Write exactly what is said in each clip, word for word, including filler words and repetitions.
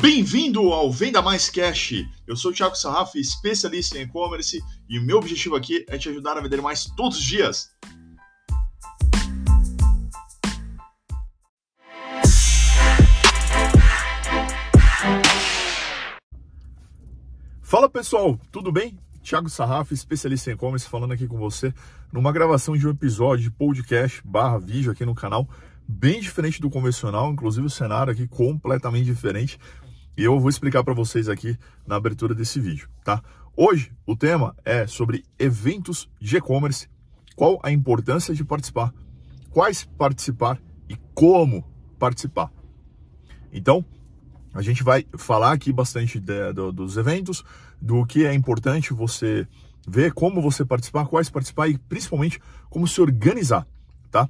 Bem-vindo ao Venda Mais Cash. Eu sou o Thiago Sarraf, especialista em e-commerce, e o meu objetivo aqui é te ajudar a vender mais todos os dias. Fala pessoal, tudo bem? Thiago Sarraf, especialista em e-commerce, falando aqui com você numa gravação de um episódio de podcast barra vídeo aqui no canal, bem diferente do convencional, inclusive o cenário aqui completamente diferente, e eu vou explicar para vocês aqui na abertura desse vídeo, tá? Hoje o tema é sobre eventos de e-commerce, qual a importância de participar, quais participar e como participar. Então, a gente vai falar aqui bastante de, de, dos eventos, do que é importante você ver, como você participar, quais participar e principalmente como se organizar, tá?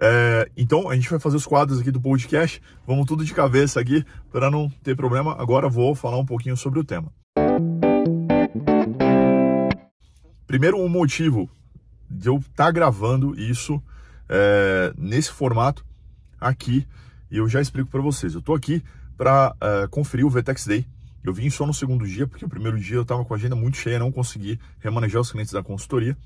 É, então a gente vai fazer os quadros aqui do podcast, vamos tudo de cabeça aqui para não ter problema. Agora vou falar um pouquinho sobre o tema. Primeiro, um motivo de eu estar gravando isso é, nesse formato aqui, e eu já explico para vocês. Eu estou aqui para é, conferir o Vtex Day. Eu vim só no segundo dia, porque o primeiro dia eu estava com a agenda muito cheia, não consegui remanejar os clientes da consultoria.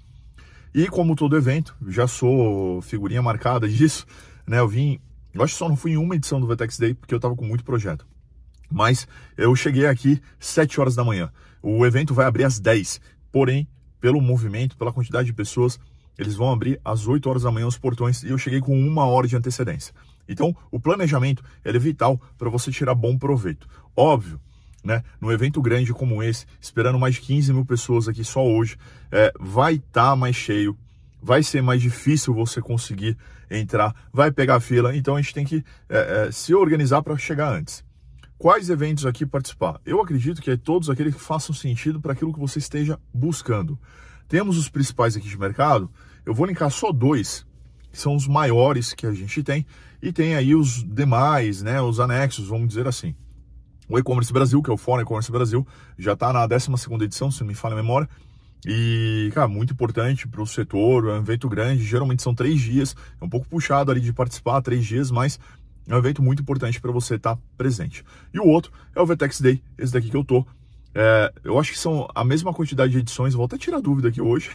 E como todo evento, já sou figurinha marcada disso, né? Eu vim, eu acho que só não fui em uma edição do Vtex Day, porque eu estava com muito projeto. Mas eu cheguei aqui sete horas da manhã. O evento vai abrir às dez, porém, pelo movimento, pela quantidade de pessoas, eles vão abrir às oito horas da manhã os portões, e eu cheguei com uma hora de antecedência. Então, o planejamento ele é vital para você tirar bom proveito. Óbvio, né? Num evento grande como esse, esperando mais de quinze mil pessoas aqui só hoje, é, vai estar tá mais cheio, vai ser mais difícil você conseguir entrar, vai pegar fila, então a gente tem que é, é, se organizar para chegar antes. Quais eventos aqui participar? Eu acredito que é todos aqueles que façam sentido para aquilo que você esteja buscando. Temos os principais aqui de mercado, eu vou linkar só dois, que são os maiores que a gente tem, e tem aí os demais, né, os anexos, vamos dizer assim. O E-Commerce Brasil, que é o Fórum E-Commerce Brasil, já está na décima segunda edição, se não me falha a memória. E, cara, muito importante para o setor, é um evento grande, geralmente são três dias, é um pouco puxado ali de participar, três dias, mas é um evento muito importante para você estar tá presente. E o outro é o Vtex Day, esse daqui que eu tô. É, eu acho que são a mesma quantidade de edições, vou até tirar dúvida aqui hoje,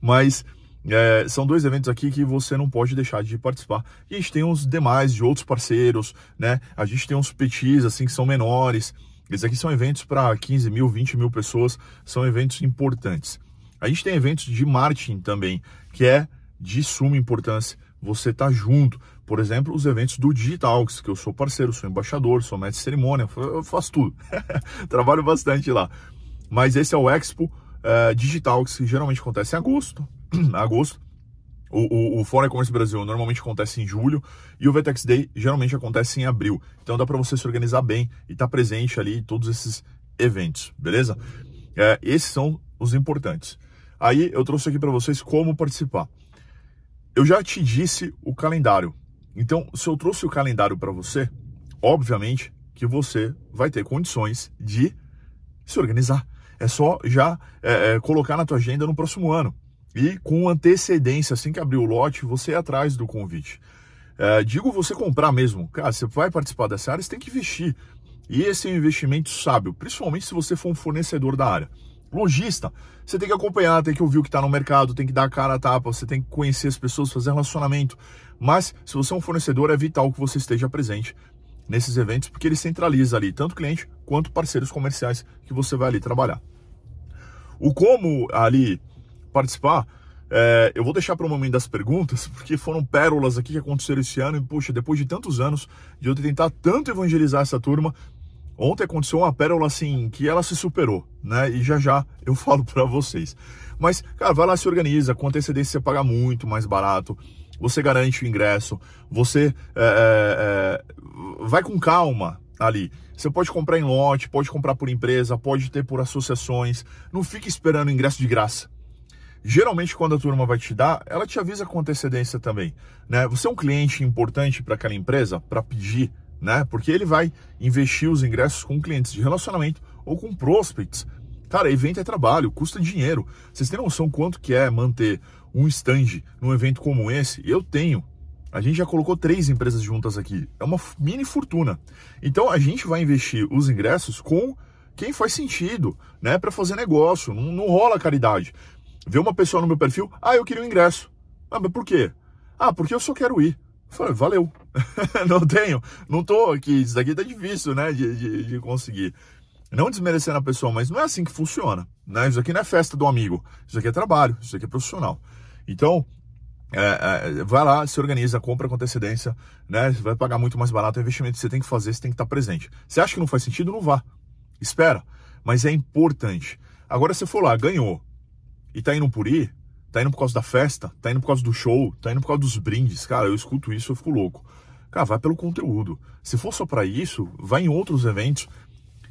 mas é, são dois eventos aqui que você não pode deixar de participar. E a gente tem uns demais de outros parceiros, né? A gente tem uns petis, assim, que são menores. Esses aqui são eventos para quinze mil, vinte mil pessoas, são eventos importantes. A gente tem eventos de marketing também, que é de suma importância você estar tá junto. Por exemplo, os eventos do DigitalKs, que eu sou parceiro, sou embaixador, sou mestre de cerimônia, eu faço tudo. Trabalho bastante lá. Mas esse é o Expo uh, DigitalKs, que geralmente acontece em agosto. agosto. O, o, o Fórum E-Commerce Brasil normalmente acontece em julho, e o Vtex Day geralmente acontece em abril. Então dá para você se organizar bem e estar tá presente ali em todos esses eventos, beleza? É, esses são os importantes. Aí eu trouxe aqui para vocês como participar. Eu já te disse o calendário. Então, se eu trouxe o calendário para você, obviamente que você vai ter condições de se organizar. É só já é, é, colocar na tua agenda no próximo ano. E com antecedência, assim que abrir o lote, você é atrás do convite. É, digo você comprar mesmo. Cara, você vai participar dessa área, você tem que investir. E esse é um investimento sábio, principalmente se você for um fornecedor da área. Lojista, você tem que acompanhar, tem que ouvir o que está no mercado, tem que dar a cara a tapa, você tem que conhecer as pessoas, fazer relacionamento. Mas se você é um fornecedor, é vital que você esteja presente nesses eventos, porque ele centraliza ali tanto cliente quanto parceiros comerciais que você vai ali trabalhar. O como ali participar, é, eu vou deixar para o momento das perguntas, porque foram pérolas aqui que aconteceram esse ano, e poxa, depois de tantos anos de eu tentar tanto evangelizar essa turma, ontem aconteceu uma pérola assim, que ela se superou, né? E já já eu falo para vocês. Mas, cara, vai lá, se organiza, com antecedência você paga muito mais barato, você garante o ingresso, você é, é, vai com calma ali. Você pode comprar em lote, pode comprar por empresa, pode ter por associações, não fique esperando o ingresso de graça. Geralmente, quando a turma vai te dar, ela te avisa com antecedência também, né? Você é um cliente importante para aquela empresa, para pedir, né? Porque ele vai investir os ingressos com clientes de relacionamento ou com prospects. Cara, evento é trabalho, custa dinheiro. Vocês têm noção quanto que é manter um stand num evento como esse? Eu tenho. A gente já colocou três empresas juntas aqui. É uma mini fortuna. Então, a gente vai investir os ingressos com quem faz sentido, né? Para fazer negócio. Não, não rola caridade. Vê uma pessoa no meu perfil, ah, eu queria um ingresso. Ah, mas por quê? Ah, porque eu só quero ir. Falei, valeu. Não tenho, não tô aqui, isso daqui tá difícil, né, de, de, de conseguir. Não desmerecendo a pessoa, mas não é assim que funciona, né? Isso aqui não é festa do amigo, isso aqui é trabalho, isso aqui é profissional. Então, é, é, vai lá, se organiza, compra com antecedência, né? Você vai pagar muito mais barato o investimento que você tem que fazer, você tem que estar presente. Você acha que não faz sentido? Não vá. Espera, mas é importante. Agora, se for lá, ganhou e tá indo por ir, tá indo por causa da festa, tá indo por causa do show, tá indo por causa dos brindes. Cara, eu escuto isso, eu fico louco. Cara, vai pelo conteúdo. Se for só para isso, vai em outros eventos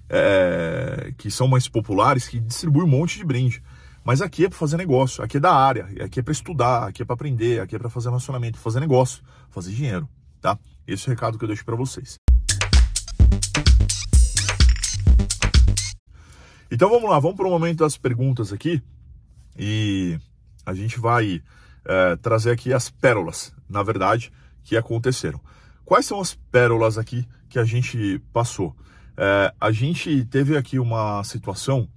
é, que são mais populares, que distribuem um monte de brinde. Mas aqui é para fazer negócio, aqui é da área, aqui é para estudar, aqui é para aprender, aqui é para fazer relacionamento, fazer negócio, fazer dinheiro, tá? Esse é o recado que eu deixo para vocês. Então vamos lá, vamos para o momento das perguntas aqui e... a gente vai é, trazer aqui as pérolas, na verdade, que aconteceram. Quais são as pérolas aqui que a gente passou? É, a gente teve aqui uma situação,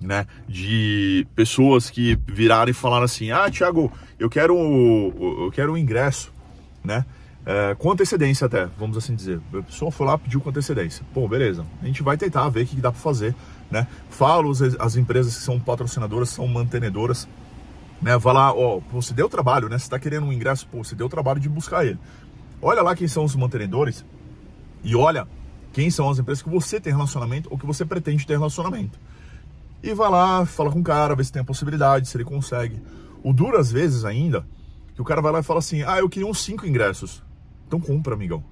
né, de pessoas que viraram e falaram assim, ah, Thiago, eu quero eu quero um ingresso, né? É, com antecedência até, vamos assim dizer. A pessoa foi lá, pediu com antecedência. Pô, beleza, a gente vai tentar ver o que dá para fazer, né? Falo as, as empresas que são patrocinadoras, são mantenedoras, né, vai lá, ó, você deu trabalho, né? Você está querendo um ingresso, pô, você deu trabalho de buscar ele. Olha lá quem são os mantenedores e olha quem são as empresas que você tem relacionamento ou que você pretende ter relacionamento. E vai lá, fala com o cara, vê se tem a possibilidade, se ele consegue. O duro às vezes ainda, que o cara vai lá e fala assim, ah, eu queria uns cinco ingressos. Então compra, amigão.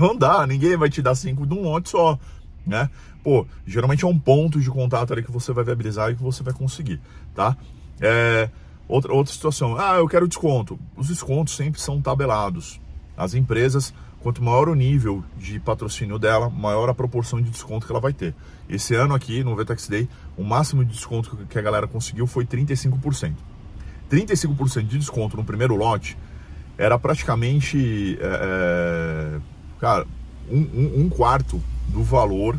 Não dá, ninguém vai te dar cinco de um lote só, né? Pô, geralmente é um ponto de contato ali que você vai viabilizar e que você vai conseguir, tá? É... Outra, outra situação, ah, eu quero desconto. Os descontos sempre são tabelados. As empresas, quanto maior o nível de patrocínio dela, maior a proporção de desconto que ela vai ter. Esse ano aqui, no Vtex Day, o máximo de desconto que a galera conseguiu foi trinta e cinco por cento. trinta e cinco por cento de desconto no primeiro lote era praticamente é, cara, um, um, um quarto do valor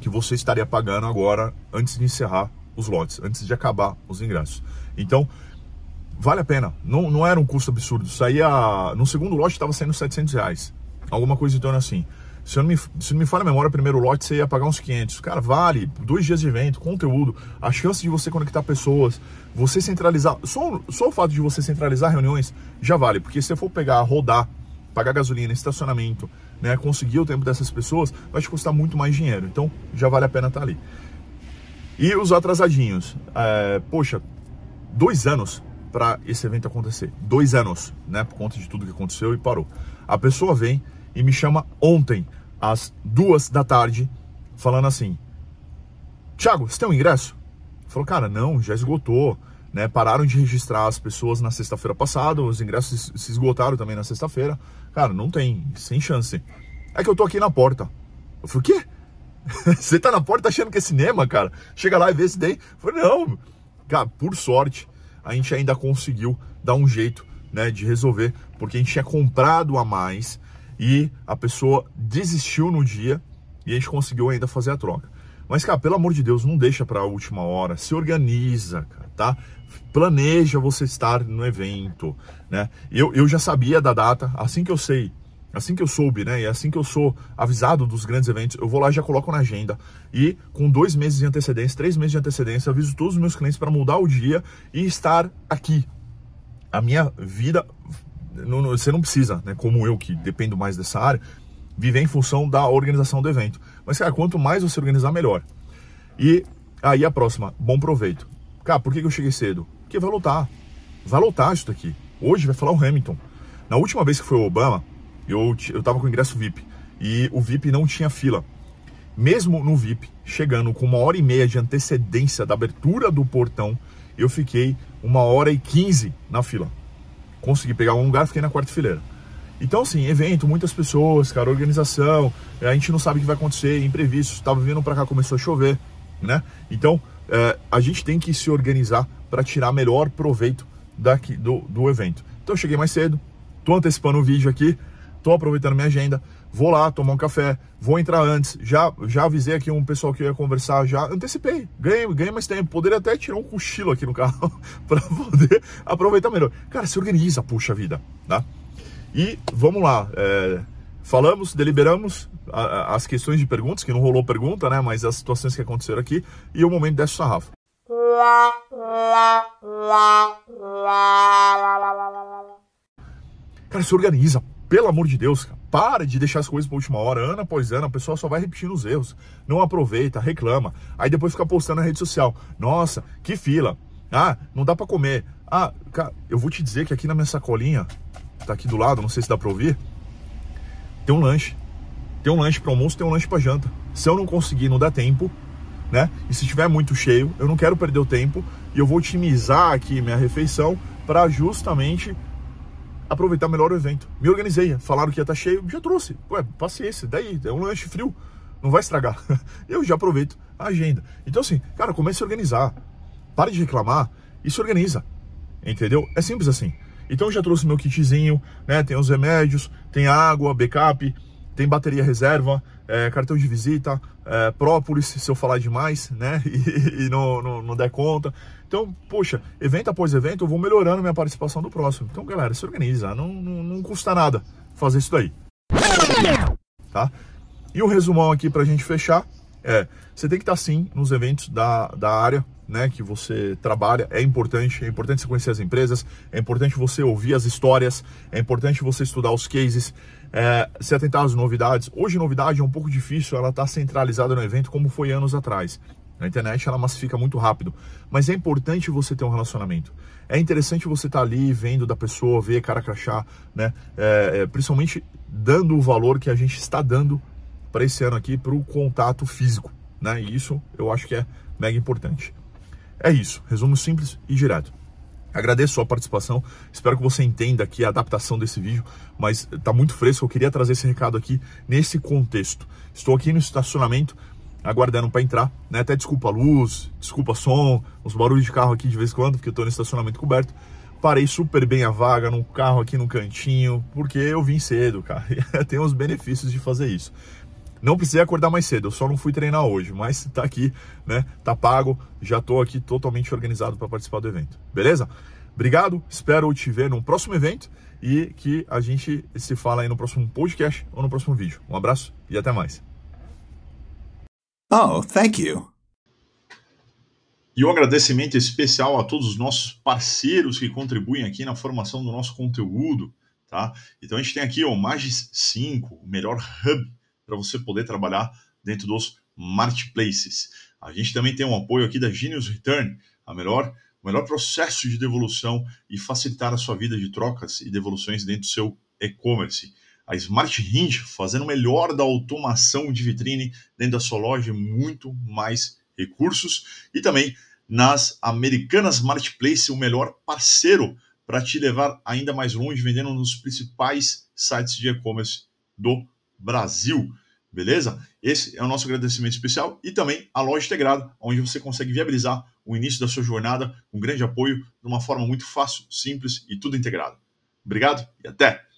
que você estaria pagando agora antes de encerrar os lotes, antes de acabar os ingressos. Então, vale a pena. Não, não era um custo absurdo. Saía, no segundo lote estava saindo setecentos reais. Alguma coisa em torno assim. Se eu não me, se não me falha a memória, o primeiro lote você ia pagar uns quinhentos. Cara, vale. Dois dias de evento, conteúdo, a chance de você conectar pessoas, você centralizar. Só, só o fato de você centralizar reuniões já vale. Porque se você for pegar, rodar, pagar gasolina, estacionamento, né, conseguir o tempo dessas pessoas, vai te custar muito mais dinheiro. Então, já vale a pena estar ali. E os atrasadinhos. É, poxa... Dois anos para esse evento acontecer. Dois anos, né? Por conta de tudo que aconteceu e parou. A pessoa vem e me chama ontem, às duas da tarde, falando assim, Thiago, você tem um ingresso? Falou, cara, não, já esgotou, né? Pararam de registrar as pessoas na sexta-feira passada, os ingressos se esgotaram também na sexta-feira. Cara, não tem, sem chance. É que eu tô aqui na porta. Eu falei, o quê? Você tá na porta achando que é cinema, cara? Chega lá e vê esse daí. Eu falei, não... Cara, por sorte, a gente ainda conseguiu dar um jeito, né, de resolver, porque a gente tinha comprado a mais e a pessoa desistiu no dia e a gente conseguiu ainda fazer a troca. Mas, cara, pelo amor de Deus, não deixa para a última hora, se organiza, cara, tá? Planeja você estar no evento, né? Eu, eu já sabia da data, assim que eu sei, assim que eu soube, né, e assim que eu sou avisado dos grandes eventos, eu vou lá e já coloco na agenda. E com dois meses de antecedência, três meses de antecedência, aviso todos os meus clientes para mudar o dia e estar aqui. A minha vida, não, não, você não precisa, né, como eu que dependo mais dessa área, viver em função da organização do evento. Mas, cara, quanto mais você organizar, melhor. E aí a próxima, bom proveito. Cara, por que eu cheguei cedo? Porque vai lotar. Vai lotar isso daqui. Hoje vai falar o Hamilton. Na última vez que foi o Obama... Eu, eu tava com o ingresso V I P e o V I P não tinha fila. Mesmo no V I P, chegando com uma hora e meia de antecedência da abertura do portão, eu fiquei uma hora e quinze na fila. Consegui pegar um lugar, fiquei na quarta fileira. Então, assim, evento, muitas pessoas, cara, organização, a gente não sabe o que vai acontecer, imprevistos, tava vindo pra cá, começou a chover, né? Então, é, a gente tem que se organizar para tirar melhor proveito daqui, do, do evento. Então, eu cheguei mais cedo, tô antecipando o vídeo aqui, tô aproveitando minha agenda, vou lá tomar um café, vou entrar antes, já, já avisei aqui um pessoal que eu ia conversar, já antecipei, ganhei, ganhei mais tempo, poderia até tirar um cochilo aqui no carro para poder aproveitar melhor. Cara, se organiza, puxa vida, tá? E vamos lá, é, falamos, deliberamos a, a, as questões de perguntas, que não rolou pergunta, né? Mas as situações que aconteceram aqui e o momento dessa sarrafa. Cara, se organiza, pelo amor de Deus, cara. Para de deixar as coisas para última hora, ano após ano, a pessoa só vai repetindo os erros, não aproveita, reclama, aí depois fica postando na rede social, nossa, que fila, ah, não dá para comer, ah, cara, eu vou te dizer que aqui na minha sacolinha, tá aqui do lado, não sei se dá para ouvir, tem um lanche, tem um lanche para almoço, tem um lanche para janta, se eu não conseguir, não dá tempo, né, e se tiver muito cheio, eu não quero perder o tempo, e eu vou otimizar aqui minha refeição para justamente aproveitar melhor o evento. Me organizei, falaram que ia estar cheio, já trouxe. Ué, paciência, daí, é um lanche frio, não vai estragar. Eu já aproveito a agenda. Então assim, cara, comece a se organizar. Para de reclamar e se organiza. Entendeu? É simples assim. Então eu já trouxe meu kitzinho, né? Tem os remédios, tem água, backup, tem bateria reserva, é, cartão de visita, é, própolis, se eu falar demais, né? E, e não, não, não der conta. Então, poxa, evento após evento, eu vou melhorando minha participação do próximo. Então, galera, se organiza. Não, não, não custa nada fazer isso daí. Tá? E o resumão aqui pra gente fechar é... Você tem que estar, sim, nos eventos da, da área, né, que você trabalha. É importante. É importante você conhecer as empresas. É importante você ouvir as histórias. É importante você estudar os cases. É, se atentar às novidades. Hoje, novidade é um pouco difícil. Ela está centralizada no evento, como foi anos atrás. A internet, ela massifica muito rápido, mas é importante você ter um relacionamento. É interessante você estar ali vendo da pessoa, ver cara a crachá, né? É, é, principalmente dando o valor que a gente está dando para esse ano aqui, para o contato físico, né? E isso eu acho que é mega importante. É isso, resumo simples e direto. Agradeço a sua participação, espero que você entenda aqui a adaptação desse vídeo, mas está muito fresco, eu queria trazer esse recado aqui nesse contexto. Estou aqui no estacionamento, aguardando para entrar, né? Até desculpa a luz, desculpa som, os barulhos de carro aqui de vez em quando, porque eu tô no estacionamento coberto. Parei super bem a vaga num carro aqui no cantinho, porque eu vim cedo, cara. Tem os benefícios de fazer isso. Não precisei acordar mais cedo, eu só não fui treinar hoje, mas tá aqui, né? Tá pago, já tô aqui totalmente organizado para participar do evento. Beleza? Obrigado, espero te ver no próximo evento e que a gente se fala aí no próximo podcast ou no próximo vídeo. Um abraço e até mais. Oh, thank you. E um agradecimento especial a todos os nossos parceiros que contribuem aqui na formação do nosso conteúdo, tá? Então a gente tem aqui o Magis cinco, o melhor hub para você poder trabalhar dentro dos marketplaces. A gente também tem um apoio aqui da Genius Return, a melhor, o melhor processo de devolução e facilitar a sua vida de trocas e devoluções dentro do seu e-commerce. A Smart Hinge, fazendo o melhor da automação de vitrine dentro da sua loja, muito mais recursos. E também nas Americanas Marketplace, o melhor parceiro para te levar ainda mais longe, vendendo nos principais sites de e-commerce do Brasil. Beleza? Esse é o nosso agradecimento especial. E também a Loja Integrada, onde você consegue viabilizar o início da sua jornada com grande apoio, de uma forma muito fácil, simples e tudo integrado. Obrigado e até!